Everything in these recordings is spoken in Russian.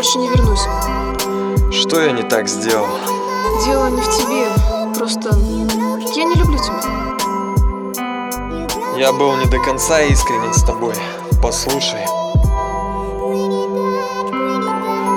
больше не вернусь. Что я не так сделал? Дело не в тебе, просто я не люблю тебя. Я был не до конца искренен с тобой, послушай.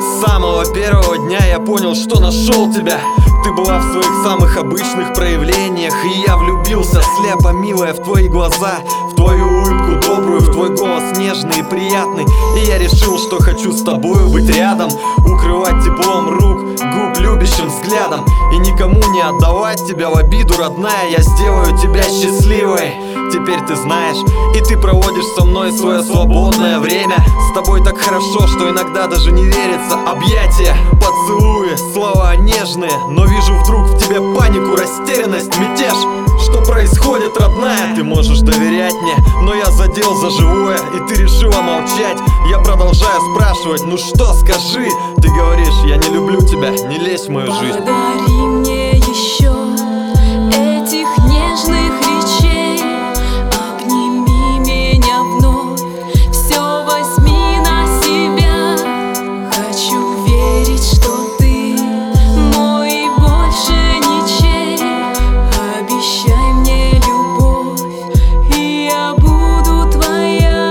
С самого первого дня я понял, что нашел тебя. Ты была в своих самых обычных проявлениях, и я влюбился слепо, милая, в твои глаза, в твою улыбку добрую, в твой голос нежный и приятный. И я решил, что хочу с тобою быть рядом, укрывать теплом рук, губ любящим взглядом, и никому не отдавать тебя в обиду, родная. Я сделаю тебя счастливой, теперь ты знаешь. И ты проводишь со мной свое свободное время. С тобой так хорошо, что иногда даже не верится. Объятия, поцелуи, слова нежные, но вижу вдруг в тебе панику, растерянность, мятеж. Что происходит, родная? Ты можешь доверять мне, но я задел за живое, и ты решила молчать. Я продолжаю спрашивать, ну что, скажи? Ты говоришь, я не люблю тебя, не лезь в мою жизнь. Подари мне еще этих нежных речей, обними меня вновь, все возьми на себя. Хочу верить, что ты мой и больше ничей. Обещай мне любовь, и я буду твоя.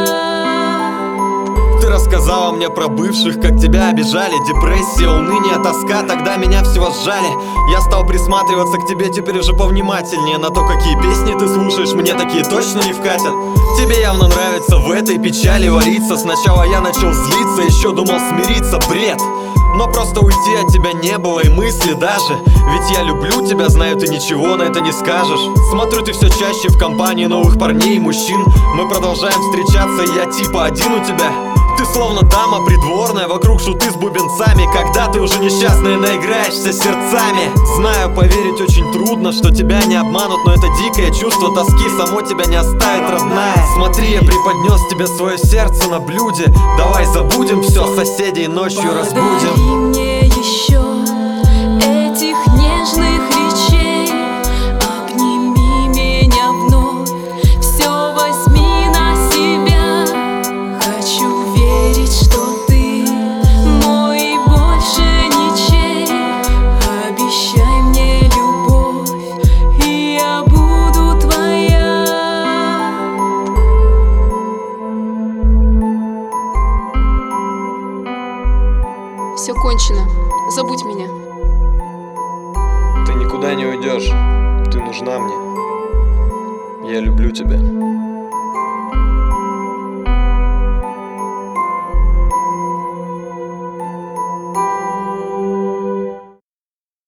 Ты рассказала мне про бывших, как тебя обижали, депрессия, уныние, тоска, тогда меня всего сжали. Я стал присматриваться к тебе теперь уже повнимательнее на то, какие песни ты слушаешь, мне такие точно не вкатят. Тебе явно нравится в этой печали вариться. Сначала я начал злиться, еще думал смириться, бред. Но просто уйти от тебя не было и мысли даже. Ведь я люблю тебя, знаю, ты ничего на это не скажешь. Смотрю, ты все чаще в компании новых парней и мужчин. Мы продолжаем встречаться, я типа один у тебя. Ты словно дама придворная, вокруг шуты с бубенцами. Когда ты уже несчастная, наиграешься сердцами. Знаю, поверить очень трудно, что тебя не обманут, но это дикое чувство тоски само тебя не оставит, родная. Смотри, я преподнес тебе свое сердце на блюде. Давай забудем все, соседей ночью разбудим. Подари мне еще этих нежных речей, обними меня вновь, все возьми на себя. Хочу верить, что ты мой и больше ничей. Обещай мне любовь, и я буду твоя. Все кончено, забудь меня. Ты никуда не уйдешь, ты нужна мне. Я люблю тебя.